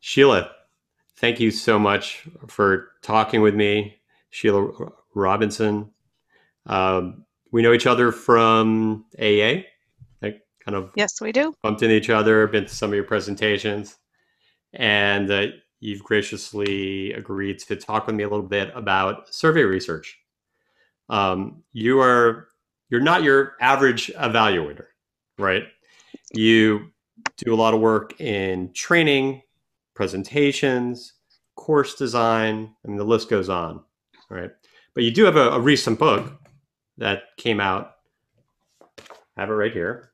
Sheila, thank you so much for talking with me. Sheila Robinson. We know each other from AEA. Kind of yes, we do. Bumped into each other, been to some of your presentations, and you've graciously agreed to talk with me a little bit about survey research. You're not your average evaluator, right? You do a lot of work in training, presentations, course design, I mean, the list goes on, right? But you do have a recent book that came out. I have it right here,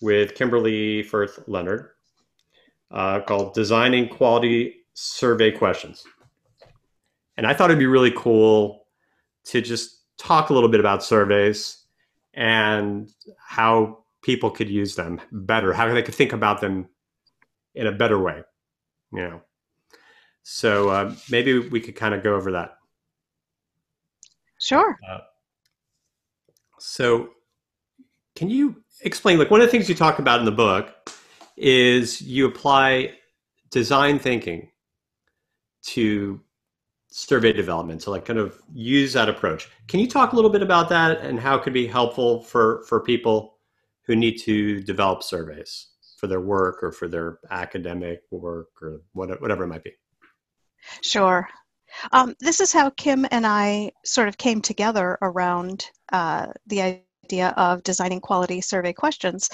with Kimberly Firth Leonard, called Designing Quality Survey Questions. And I thought it'd be really cool to just talk a little bit about surveys and how people could use them better, how they could think about them in a better way, you know? So maybe we could kind of go over that. Sure. So can you explain, like, one of the things you talk about in the book is you apply design thinking to survey development, so like kind of use that approach. Can you talk a little bit about that and how it could be helpful for people who need to develop surveys for their work or for their academic work or whatever it might be? Sure. This is how Kim and I sort of came together around the idea of designing quality survey questions.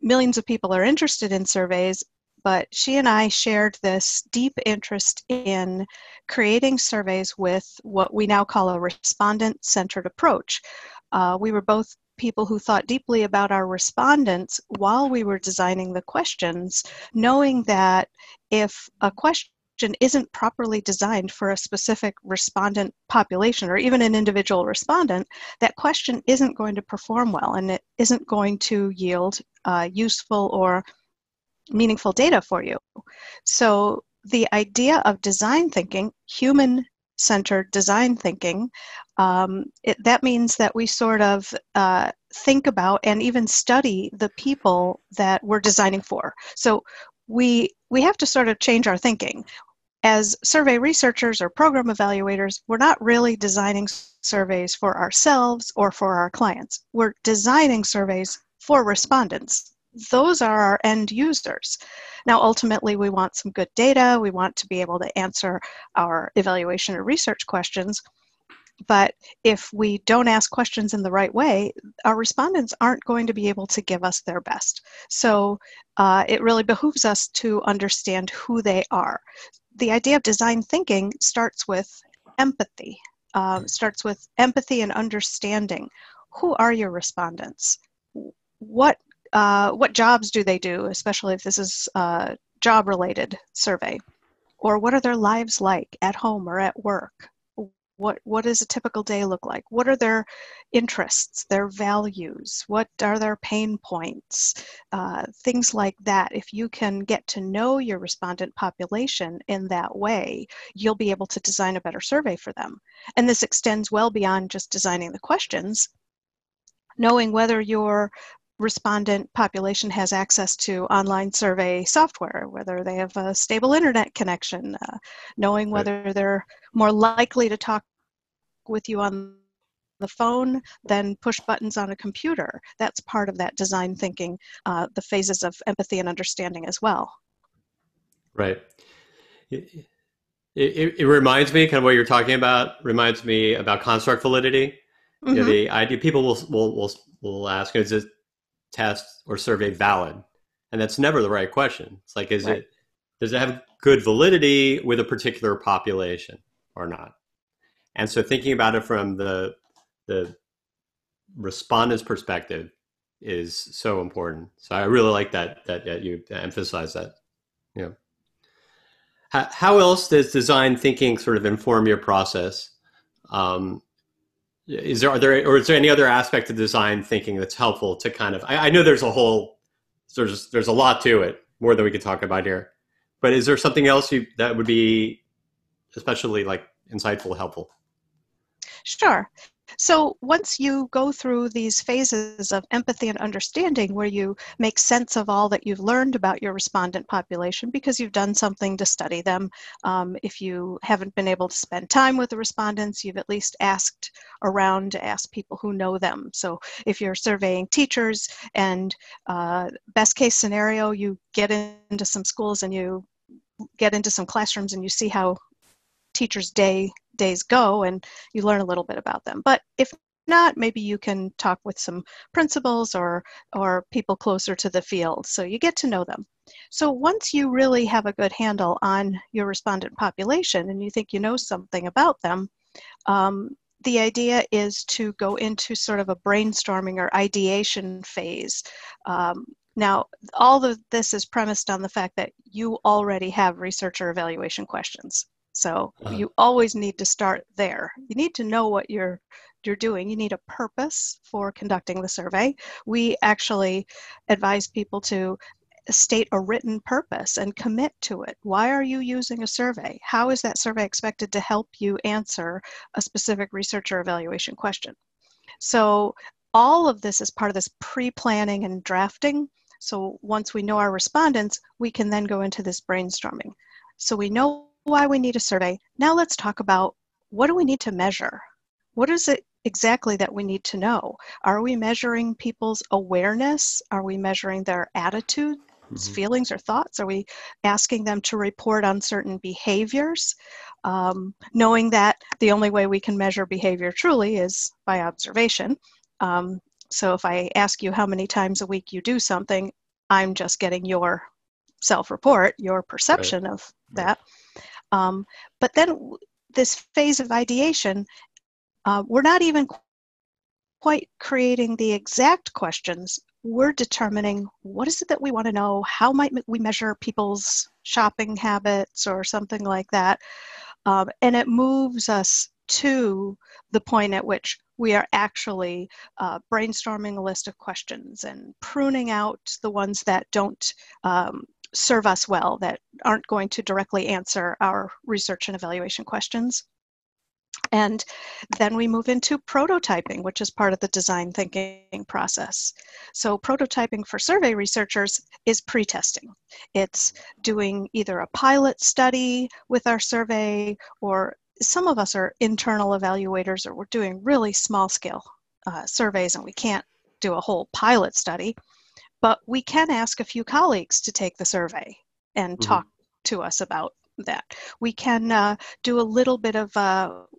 Millions of people are interested in surveys, but she and I shared this deep interest in creating surveys with what we now call a respondent-centered approach. We were both people who thought deeply about our respondents while we were designing the questions, knowing that if a question isn't properly designed for a specific respondent population or even an individual respondent, that question isn't going to perform well and it isn't going to yield useful or meaningful data for you. So the idea of design thinking, human-centered design thinking, that means that we sort of think about and even study the people that we're designing for. So we have to sort of change our thinking. As survey researchers or program evaluators, we're not really designing surveys for ourselves or for our clients. We're designing surveys for respondents. Those are our end users. Now, ultimately, we want some good data. We want to be able to answer our evaluation or research questions. But if we don't ask questions in the right way, our respondents aren't going to be able to give us their best. So it really behooves us to understand who they are. The idea of design thinking starts with empathy and understanding. Who are your respondents? What jobs do they do, especially if this is a job-related survey? Or what are their lives like at home or at work? What does a typical day look like? What are their interests, their values? What are their pain points? Things like that. If you can get to know your respondent population in that way, you'll be able to design a better survey for them. And this extends well beyond just designing the questions. Knowing whether your respondent population has access to online survey software, whether they have a stable internet connection, knowing whether they're more likely to talk with you on the phone than push buttons on a computer. That's part of that design thinking, the phases of empathy and understanding as well. Right. It reminds me, kind of what you're talking about, reminds me about construct validity. Mm-hmm. You know, the idea, people will ask, is it test or survey valid? And that's never the right question. It's like, does it have good validity with a particular population or not? And so thinking about it from the respondent's perspective is so important. So I really like that you emphasize that. Yeah. How else does design thinking sort of inform your process? Is there any other aspect of design thinking that's helpful to kind of, I know there's a whole, there's a lot to it, more than we could talk about here, but is there something else that would be especially like insightful, helpful? Sure. So once you go through these phases of empathy and understanding, where you make sense of all that you've learned about your respondent population because you've done something to study them, if you haven't been able to spend time with the respondents, you've at least asked around to ask people who know them. So if you're surveying teachers and best case scenario, you get into some schools and you get into some classrooms and you see how teachers' days go, and you learn a little bit about them. But if not, maybe you can talk with some principals or people closer to the field, so you get to know them. So once you really have a good handle on your respondent population and you think you know something about them, the idea is to go into sort of a brainstorming or ideation phase. Now, all of this is premised on the fact that you already have researcher evaluation questions. So you always need to start there. You need to know what you're doing. You need a purpose for conducting the survey. We actually advise people to state a written purpose and commit to it. Why are you using a survey? How is that survey expected to help you answer a specific researcher evaluation question? So all of this is part of this pre-planning and drafting. So once we know our respondents, we can then go into this brainstorming. So we know why we need a survey. Now let's talk about, what do we need to measure? What is it exactly that we need to know? Are we measuring people's awareness? Are we measuring their attitudes, feelings, or thoughts? Are we asking them to report on certain behaviors? Knowing that the only way we can measure behavior truly is by observation. So if I ask you how many times a week you do something, I'm just getting your self-report, your perception of that. But then this phase of ideation, we're not even quite creating the exact questions. We're determining, what is it that we want to know? How might we measure people's shopping habits or something like that? And it moves us to the point at which we are actually brainstorming a list of questions and pruning out the ones that don't serve us well, that aren't going to directly answer our research and evaluation questions. And then we move into prototyping, which is part of the design thinking process. So prototyping for survey researchers is pre-testing. It's doing either a pilot study with our survey, or some of us are internal evaluators, or we're doing really small scale surveys and we can't do a whole pilot study. But we can ask a few colleagues to take the survey and talk to us about that. We can do a little bit of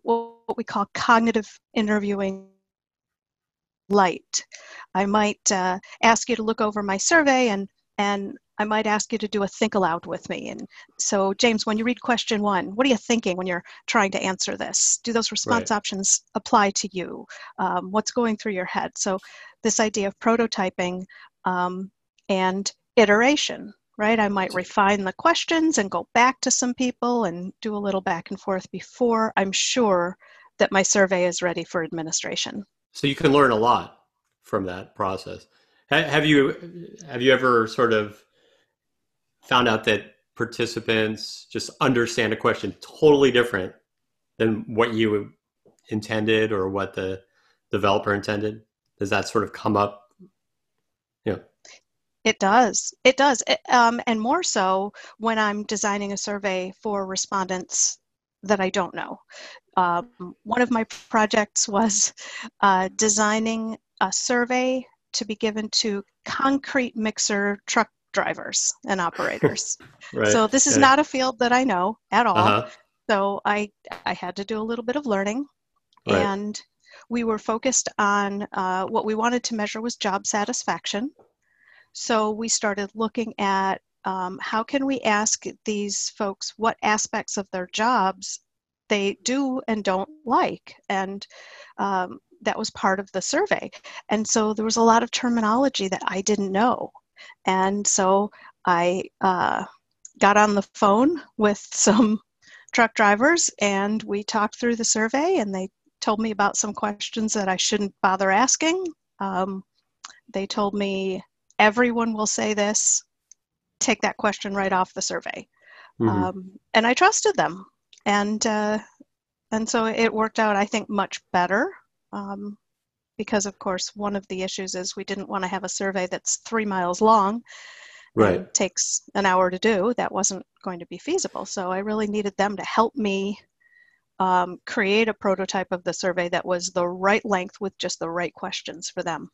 what we call cognitive interviewing light. I might ask you to look over my survey, and I might ask you to do a think aloud with me. And so, James, when you read question one, what are you thinking when you're trying to answer this? Do those response options apply to you? What's going through your head? So this idea of prototyping and iteration, right? I might refine the questions and go back to some people and do a little back and forth before I'm sure that my survey is ready for administration. So you can learn a lot from that process. Have you ever sort of found out that participants just understand a question totally different than what you intended or what the developer intended? Does that sort of come up? Yeah, it does. It does. And more so when I'm designing a survey for respondents that I don't know. One of my projects was designing a survey to be given to concrete mixer truck drivers and operators. So this is not a field that I know at all. So I had to do a little bit of learning. And we were focused on what we wanted to measure was job satisfaction. So we started looking at how can we ask these folks what aspects of their jobs they do and don't like. And that was part of the survey. And so there was a lot of terminology that I didn't know. And so I got on the phone with some truck drivers and we talked through the survey, and they told me about some questions that I shouldn't bother asking. They told me, everyone will say this, take that question right off the survey. And I trusted them. And so it worked out, I think, much better because of course one of the issues is we didn't want to have a survey that's 3 miles long. Right. It takes an hour to do. That wasn't going to be feasible. So I really needed them to help me create a prototype of the survey that was the right length with just the right questions for them.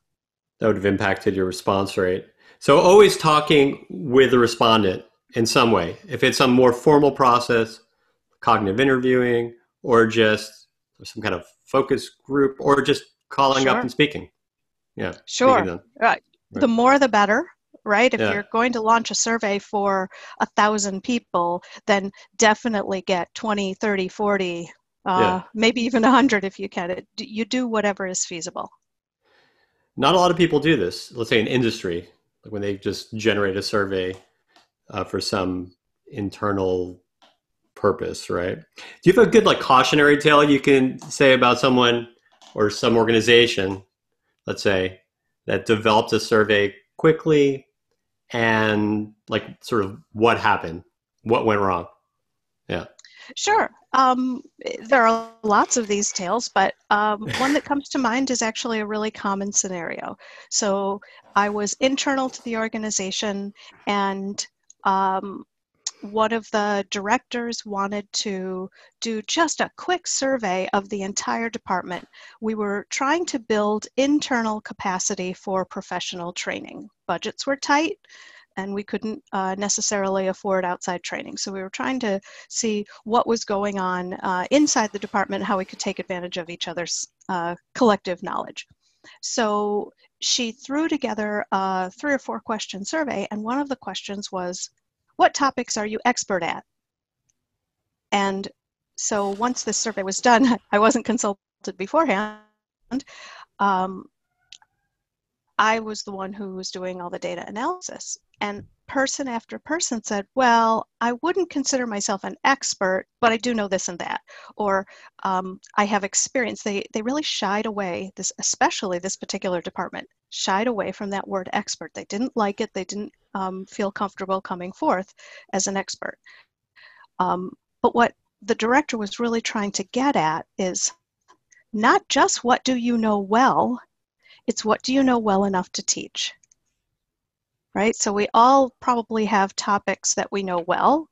That would have impacted your response rate. So always talking with the respondent in some way. If it's some more formal process, cognitive interviewing, or just some kind of focus group, or just calling up and speaking. Yeah. Sure. Speaking right. The more the better. Right? If you're going to launch a survey for 1,000 people, then definitely get 20, 30, 40, maybe even 100 if you can. You do whatever is feasible. Not a lot of people do this. Let's say in industry, like when they just generate a survey for some internal purpose, right? Do you have a good like cautionary tale you can say about someone or some organization, let's say, that developed a survey quickly, and like sort of what happened, what went wrong? Yeah. Sure. There are lots of these tales, but one that comes to mind is actually a really common scenario. So I was internal to the organization, and one of the directors wanted to do just a quick survey of the entire department. We were trying to build internal capacity for professional training. Budgets were tight, and we couldn't necessarily afford outside training. So we were trying to see what was going on inside the department, how we could take advantage of each other's collective knowledge. So she threw together a 3 or 4 question survey, and one of the questions was, what topics are you expert at? And so once this survey was done, I wasn't consulted beforehand. I was the one who was doing all the data analysis. And person after person said, well, I wouldn't consider myself an expert, but I do know this and that. Or I have experience. They really shied away, especially this particular department, shied away from that word expert. They didn't like it. They didn't feel comfortable coming forth as an expert. But what the director was really trying to get at is not just what do you know well, it's what do you know well enough to teach, right? So we all probably have topics that we know well.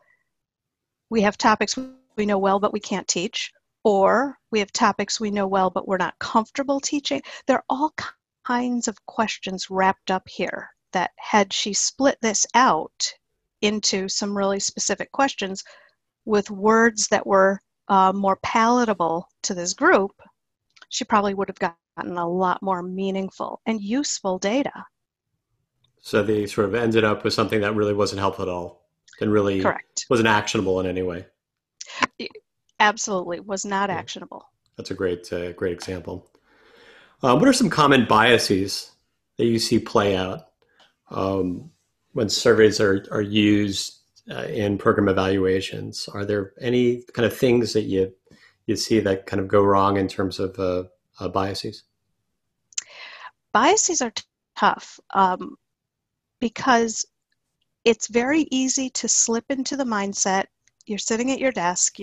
We have topics we know well, but we can't teach. Or we have topics we know well, but we're not comfortable teaching. There are all kinds of questions wrapped up here that had she split this out into some really specific questions with words that were more palatable to this group, she probably would have gotten a lot more meaningful and useful data. So they sort of ended up with something that really wasn't helpful at all and really wasn't actionable in any way. It absolutely was not actionable. That's a great example. What are some common biases that you see play out when surveys are used in program evaluations? Are there any kind of things that you see that kind of go wrong in terms of biases? Biases are tough because it's very easy to slip into the mindset. You're sitting at your desk,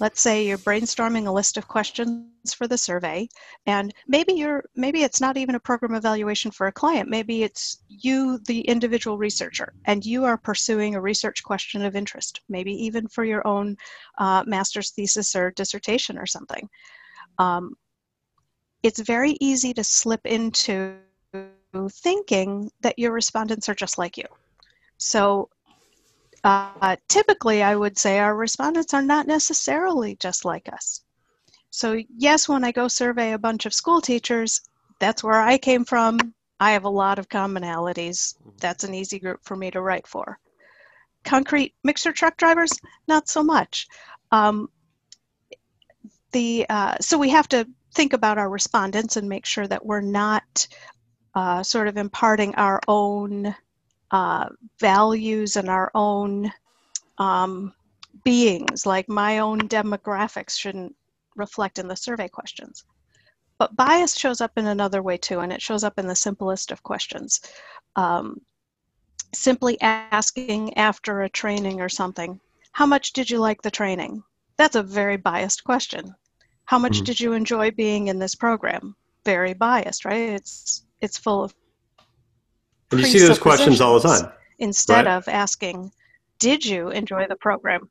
let's say you're brainstorming a list of questions for the survey, and maybe it's not even a program evaluation for a client. Maybe it's you, the individual researcher, and you are pursuing a research question of interest, maybe even for your own master's thesis or dissertation or something. It's very easy to slip into thinking that your respondents are just like you. So typically, I would say our respondents are not necessarily just like us. So yes, when I go survey a bunch of school teachers, that's where I came from. I have a lot of commonalities. That's an easy group for me to write for. Concrete mixer truck drivers, not so much. So we have to think about our respondents and make sure that we're not sort of imparting our own values and our own beings, like my own demographics shouldn't reflect in the survey questions. But bias shows up in another way too, and it shows up in the simplest of questions. Simply asking after a training or something, how much did you like the training? That's a very biased question. How much did you enjoy being in this program? Very biased, right? It's full of and you see those questions all the time. Instead right? of asking, did you enjoy the program?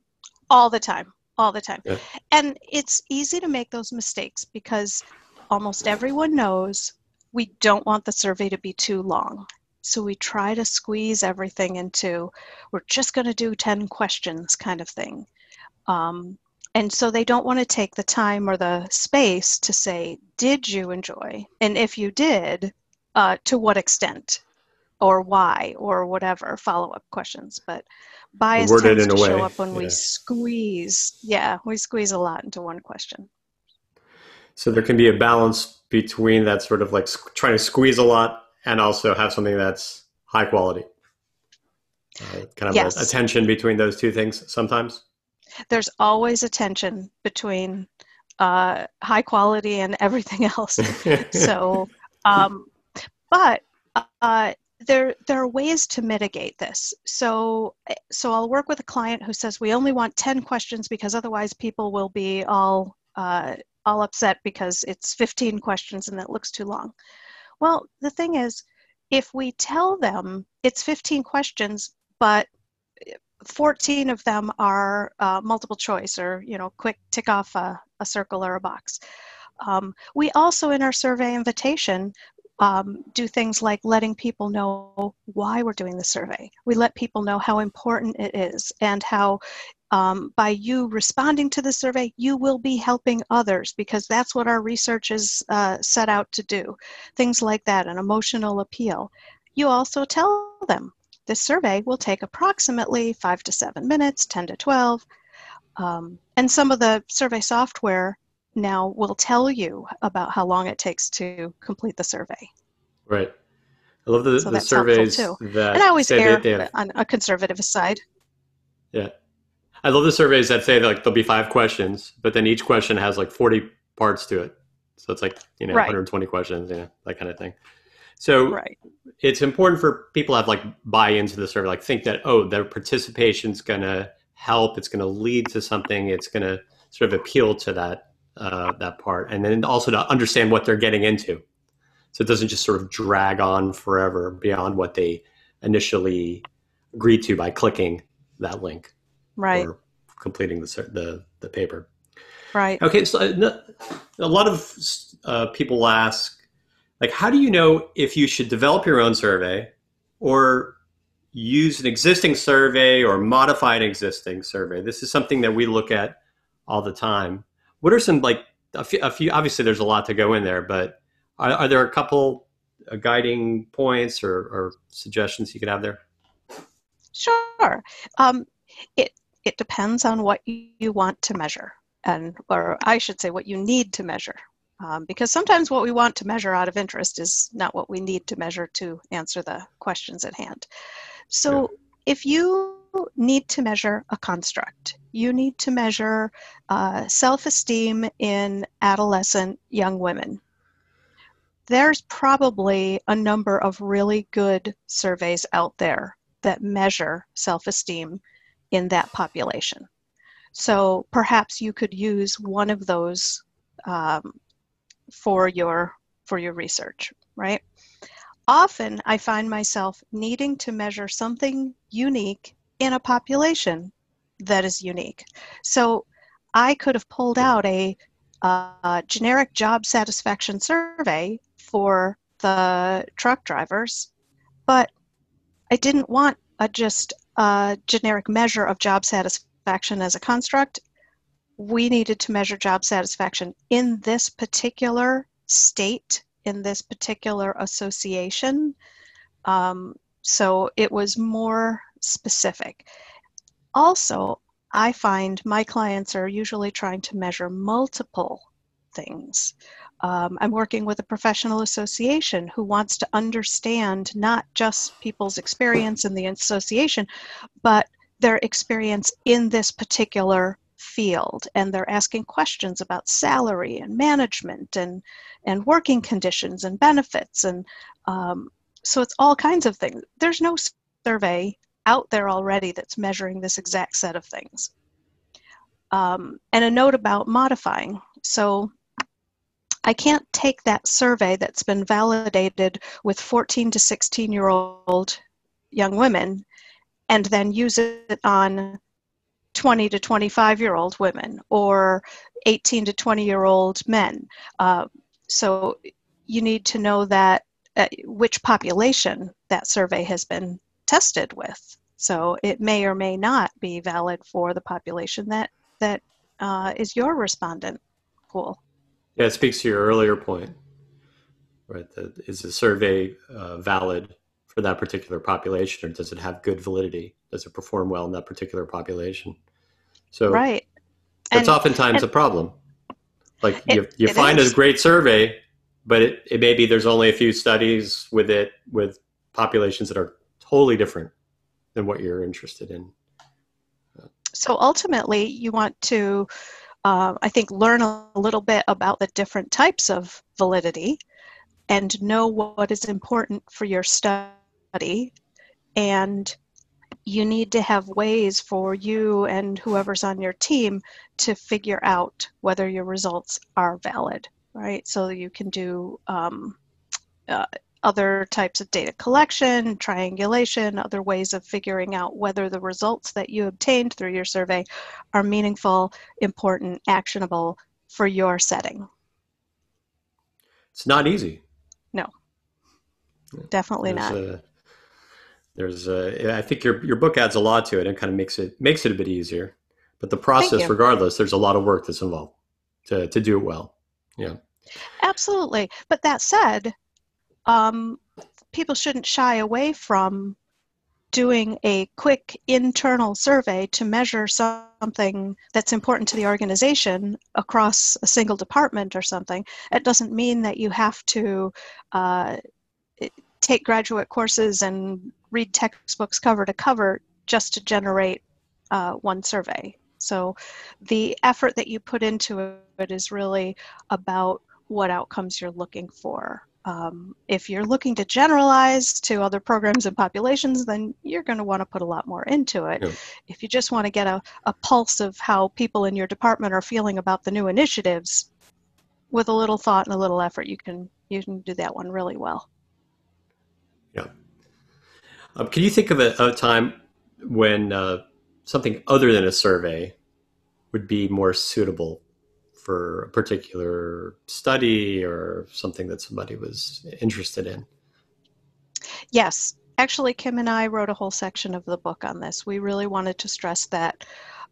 All the time, all the time. Yeah. And it's easy to make those mistakes because almost everyone knows we don't want the survey to be too long. So we try to squeeze everything into, we're just going to do 10 questions kind of thing. And so they don't want to take the time or the space to say, did you enjoy? And if you did, to what extent? Or why, or whatever follow-up questions, but bias tends to show up when we squeeze. Yeah, we squeeze a lot into one question. So there can be a balance between that sort of like trying to squeeze a lot and also have something that's high quality. Kind of a tension between those two things sometimes. There's always a tension between high quality and everything else. So, but. There are ways to mitigate this. So I'll work with a client who says we only want 10 questions because otherwise people will be all upset because it's 15 questions and that looks too long. Well, the thing is, if we tell them it's 15 questions, but 14 of them are multiple choice or, you know, quick tick off a circle or a box. We also in our survey invitation do things like letting people know why we're doing the survey. We let people know how important it is and how by you responding to the survey, you will be helping others because that's what our research is set out to do. Things like that, an emotional appeal. You also tell them this survey will take approximately 5 to 7 minutes, 10 to 12. And some of the survey software now will tell you about how long it takes to complete the survey. Right. I love the surveys too. That and I always err on a conservative side. Yeah. I love the surveys that say that, like there'll be 5 questions, but then each question has like 40 parts to it. So it's like, you know, right. 120 questions, you know, that kind of thing. So right. It's important for people to have like buy into the survey, like think that, oh, their participation's going to help. It's going to lead to something. It's going to sort of appeal to that part, and then also to understand what they're getting into, so it doesn't just sort of drag on forever beyond what they initially agreed to by clicking that link, right, or completing the paper, right? Okay, so a lot of people ask, like, how do you know if you should develop your own survey, or use an existing survey, or modify an existing survey? This is something that we look at all the time. What are some, like, a few, obviously there's a lot to go in there, but are there a couple guiding points or suggestions you could have there? Sure. It depends on what you want to measure, or I should say what you need to measure, because sometimes what we want to measure out of interest is not what we need to measure to answer the questions at hand. So if you need to measure a construct. You need to measure self-esteem in adolescent young women. There's probably a number of really good surveys out there that measure self-esteem in that population. So perhaps you could use one of those for your research, right? Often I find myself needing to measure something unique in a population that is unique. So I could have pulled out a generic job satisfaction survey for the truck drivers, but I didn't want just a generic measure of job satisfaction as a construct. We needed to measure job satisfaction in this particular state, in this particular association. So it was more specific. Also, I find my clients are usually trying to measure multiple things. I'm working with a professional association who wants to understand not just people's experience in the association, but their experience in this particular field. And they're asking questions about salary and management and working conditions and benefits. And so it's all kinds of things. There's no survey out there already that's measuring this exact set of things. And a note about modifying. So I can't take that survey that's been validated with 14 to 16-year-old young women and then use it on 20 to 25-year-old women or 18 to 20-year-old men. So you need to know that which population that survey has been tested with. So it may or may not be valid for the population that is your respondent pool. Yeah, it speaks to your earlier point, right? Is the survey valid for that particular population, or does it have good validity? Does it perform well in that particular population? So right. That's oftentimes a problem. Like you find a great survey, but it may be there's only a few studies with it, with populations that are totally different than what you're interested in. So ultimately, you want to, I think, learn a little bit about the different types of validity and know what is important for your study. And you need to have ways for you and whoever's on your team to figure out whether your results are valid, right? So you can do other types of data collection, triangulation, other ways of figuring out whether the results that you obtained through your survey are meaningful, important, actionable for your setting. It's not easy. No, definitely not. I think your book adds a lot to it and kind of makes it a bit easier, but the process, regardless, there's a lot of work that's involved to do it well. Yeah, absolutely. But that said, people shouldn't shy away from doing a quick internal survey to measure something that's important to the organization across a single department or something. It doesn't mean that you have to take graduate courses and read textbooks cover to cover just to generate one survey. So the effort that you put into it is really about what outcomes you're looking for. If you're looking to generalize to other programs and populations, then you're going to want to put a lot more into it. Yeah. If you just want to get a pulse of how people in your department are feeling about the new initiatives, with a little thought and a little effort, you can do that one really well. Yeah. Can you think of a time when something other than a survey would be more suitable for a particular study or something that somebody was interested in? Yes. Actually, Kim and I wrote a whole section of the book on this. We really wanted to stress that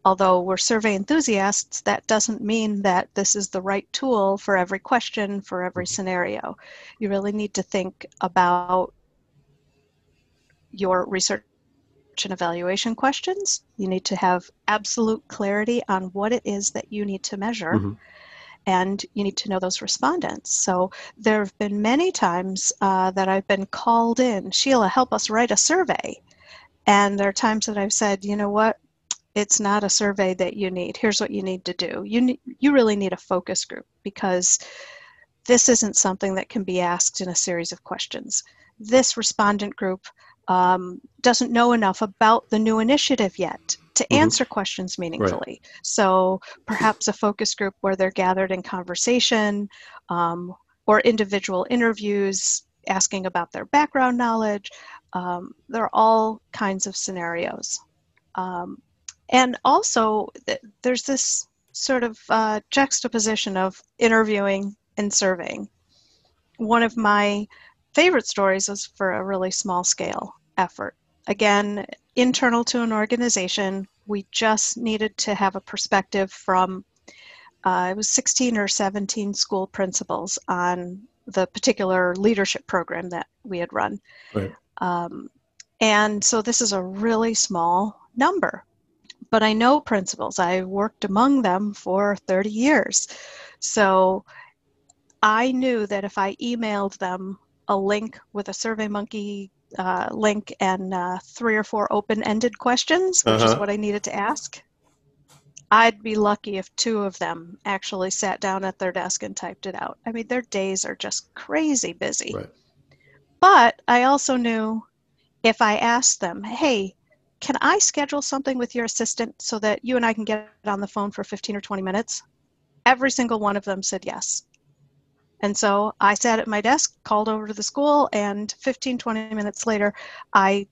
although we're survey enthusiasts, that doesn't mean that this is the right tool for every question, for every scenario. You really need to think about your research and evaluation questions. You need to have absolute clarity on what it is that you need to measure, mm-hmm. and you need to know those respondents. So there have been many times that I've been called in, Sheila, help us write a survey. And there are times that I've said, you know what, it's not a survey that you need. Here's what you need to do. You really need a focus group, because this isn't something that can be asked in a series of questions. This respondent group doesn't know enough about the new initiative yet to mm-hmm. answer questions meaningfully. Right. So perhaps a focus group where they're gathered in conversation, or individual interviews asking about their background knowledge. There are all kinds of scenarios. And also there's this sort of juxtaposition of interviewing and surveying. One of my favorite stories was for a really small scale effort. Again, internal to an organization, we just needed to have a perspective from, it was 16 or 17 school principals on the particular leadership program that we had run. Right. And so this is a really small number, but I know principals. I worked among them for 30 years. So I knew that if I emailed them a link with a SurveyMonkey link and 3 or 4 open-ended questions, which is what I needed to ask, I'd be lucky if 2 of them actually sat down at their desk and typed it out. I mean, their days are just crazy busy. Right. But I also knew if I asked them, hey, can I schedule something with your assistant so that you and I can get on the phone for 15 or 20 minutes? Every single one of them said yes. And so I sat at my desk, called over to the school, and 15, 20 minutes later, I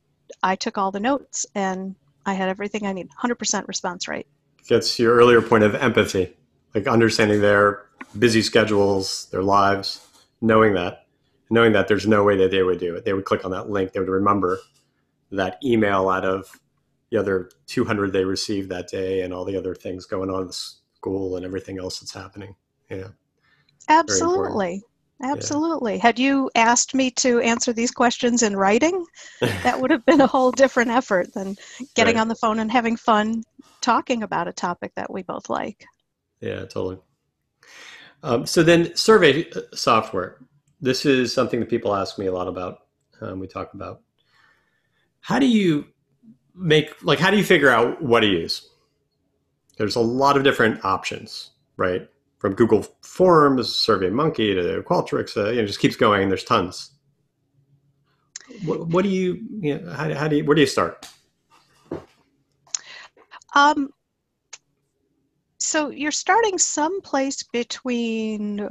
took all the notes and I had everything I needed, 100% response rate. Gets your earlier point of empathy, like understanding their busy schedules, their lives, knowing that there's no way that they would do it. They would click on that link. They would remember that email out of the other 200 they received that day and all the other things going on in the school and everything else that's happening. Yeah. Absolutely. Absolutely. Yeah. Had you asked me to answer these questions in writing, that would have been a whole different effort than getting on the phone and having fun talking about a topic that we both like. Yeah, totally. So then survey software. This is something that people ask me a lot about. We talk about, how do you figure out what to use? There's a lot of different options, right? From Google Forms, SurveyMonkey to Qualtrics, it just keeps going. There's tons. Where do you start? So you're starting someplace between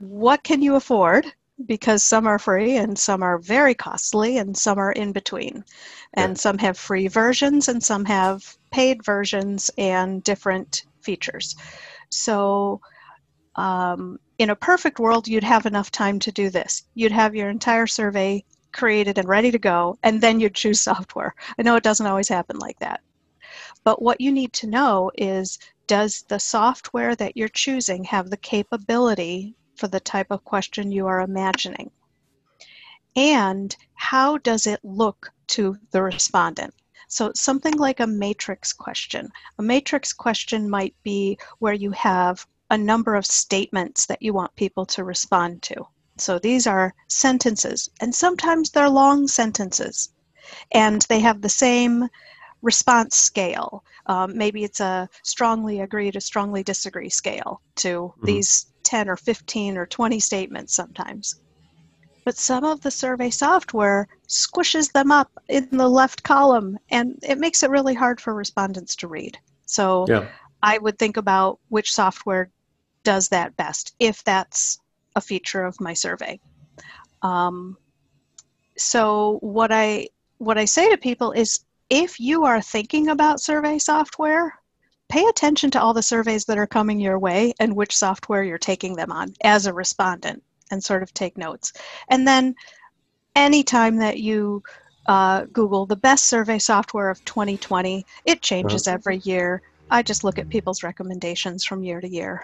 what can you afford, because some are free and some are very costly and some are in between, and some have free versions and some have paid versions and different features. So in a perfect world, you'd have enough time to do this. You'd have your entire survey created and ready to go, and then you'd choose software. I know it doesn't always happen like that. But what you need to know is, does the software that you're choosing have the capability for the type of question you are imagining? And how does it look to the respondent? So something like a matrix question. A matrix question might be where you have a number of statements that you want people to respond to. So these are sentences, and sometimes they're long sentences, and they have the same response scale. Maybe it's a strongly agree to strongly disagree scale to these 10 or 15 or 20 statements sometimes. But some of the survey software squishes them up in the left column, and it makes it really hard for respondents to read. So I would think about which software does that best, if that's a feature of my survey. So what I say to people is, if you are thinking about survey software, pay attention to all the surveys that are coming your way and which software you're taking them on as a respondent, and sort of take notes. And then anytime that you Google the best survey software of 2020, it changes every year. I just look at people's recommendations from year to year.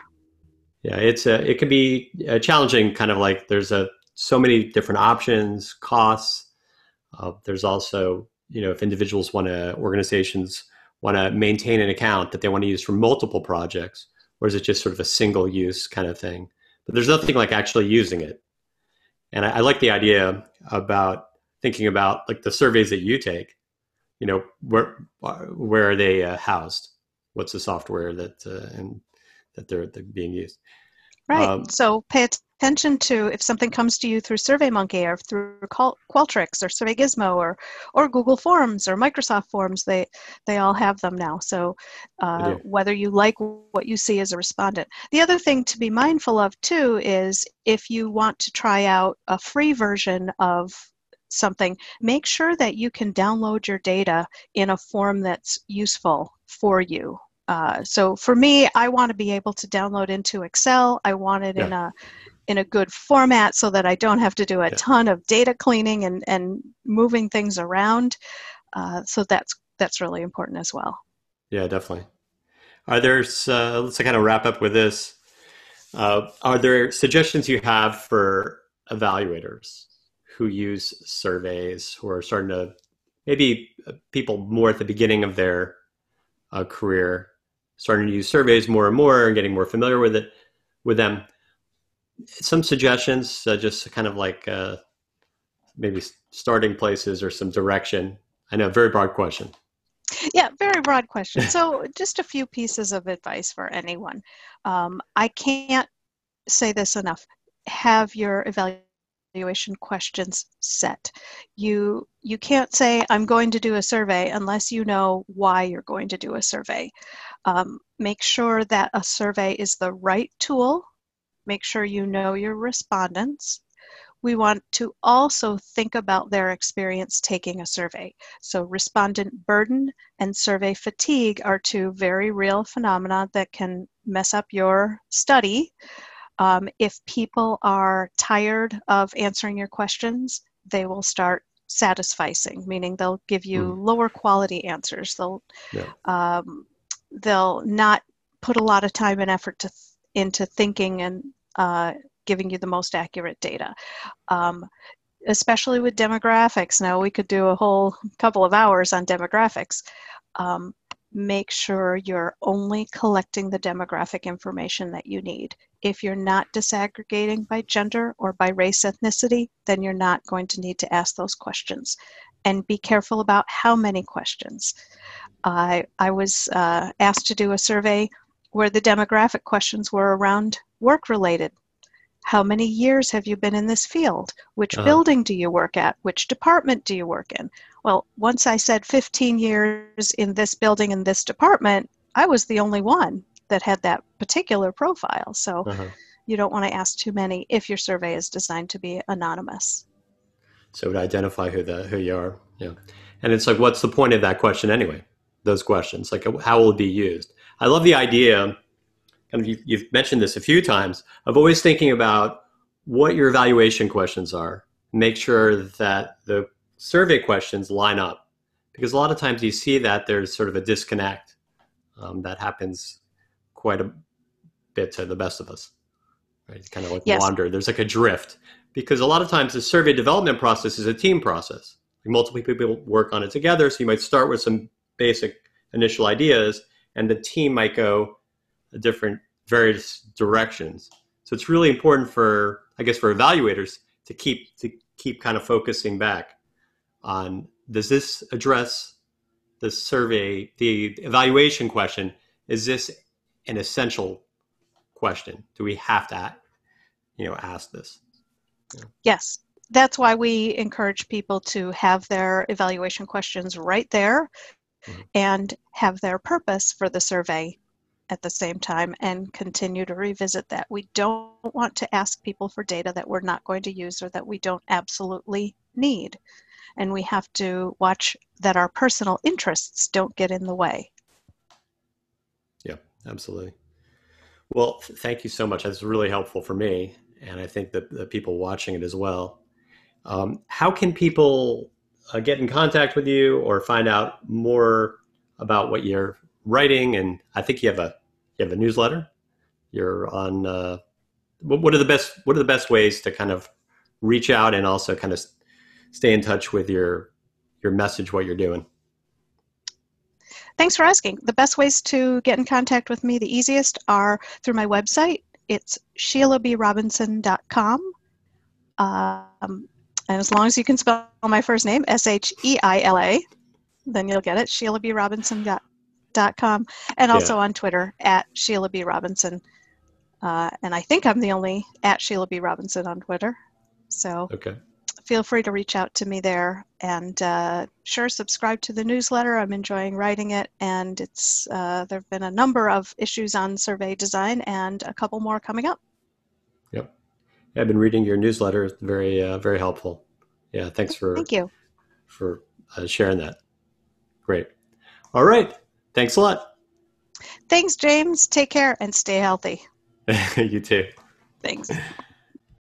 Yeah, it can be challenging, kind of like there's so many different options, costs. There's also, if individuals organizations want to maintain an account that they want to use for multiple projects, or is it just sort of a single use kind of thing? But there's nothing like actually using it. And I like the idea about thinking about like the surveys that you take, where are they housed? What's the software that they're being used? Right. So pay attention to if something comes to you through SurveyMonkey or through Qualtrics or SurveyGizmo or Google Forms or Microsoft Forms, they all have them now. So whether you like what you see as a respondent. The other thing to be mindful of too is if you want to try out a free version of something, make sure that you can download your data in a form that's useful for you. So for me, I want to be able to download into Excel. I want it in a good format so that I don't have to do a ton of data cleaning and moving things around. So that's really important as well. Yeah, definitely. Let's kind of wrap up with this. Are there suggestions you have for evaluators who use surveys, who are starting to, maybe people more at the beginning of their career, starting to use surveys more and more and getting more familiar with it, with them? Some suggestions, just kind of like maybe starting places or some direction. I know, very broad question. Yeah, very broad question. So just a few pieces of advice for anyone. I can't say this enough. Have your evaluation questions set. You can't say, I'm going to do a survey, unless you know why you're going to do a survey. Make sure that a survey is the right tool. Make sure you know your respondents. We want to also think about their experience taking a survey. So respondent burden and survey fatigue are two very real phenomena that can mess up your study. If people are tired of answering your questions, they will start satisficing, meaning they'll give you lower quality answers. They'll not put a lot of time and effort into thinking and giving you the most accurate data, especially with demographics. Now, we could do a whole couple of hours on demographics. Make sure you're only collecting the demographic information that you need. If you're not disaggregating by gender or by race, ethnicity, then you're not going to need to ask those questions. And be careful about how many questions. I was asked to do a survey where the demographic questions were around work-related. How many years have you been in this field? Which building do you work at? Which department do you work in? Well, once I said 15 years in this building, in this department, I was the only one that had that particular profile. So you don't want to ask too many if your survey is designed to be anonymous. So it would identify who you are. Yeah. And it's like, what's the point of that question anyway? Those questions, like how will it be used? I love the idea. And you've mentioned this a few times, of always thinking about what your evaluation questions are. Make sure that the survey questions line up, because a lot of times you see that there's sort of a disconnect that happens quite a bit to the best of us. Right? It's kind of like wander. There's like a drift, because a lot of times the survey development process is a team process. Like multiple people work on it together. So you might start with some basic initial ideas, and the team might go various directions. So it's really important for, I guess, for evaluators to keep kind of focusing back on, does this address the survey, the evaluation question? Is this an essential question? Do we have to, ask this? Yeah. Yes. That's why we encourage people to have their evaluation questions right there and have their purpose for the survey at the same time, and continue to revisit that. We don't want to ask people for data that we're not going to use or that we don't absolutely need. And we have to watch that our personal interests don't get in the way. Yeah, absolutely. Well, thank you so much. That's really helpful for me. And I think that the people watching it as well. How can people get in contact with you or find out more about what you're writing? And I think you have a newsletter. You're on. What are the best ways to kind of reach out and also kind of stay in touch with your message, what you're doing? Thanks for asking. The best ways to get in contact with me, the easiest, are through my website. It's SheilaBRobinson.com. And as long as you can spell my first name, S-H-E-I-L-A, then you'll get it. SheilaBRobinson.com, and also on Twitter at Sheila B. Robinson. And I think I'm the only at Sheila B. Robinson on Twitter. So feel free to reach out to me there, and subscribe to the newsletter. I'm enjoying writing it, and it's there've been a number of issues on survey design and a couple more coming up. Yep. I've been reading your newsletter. It's very, very helpful. Yeah. Thanks for, Thank you for sharing that. Great. All right. Thanks a lot. Thanks, James. Take care and stay healthy. You too. Thanks.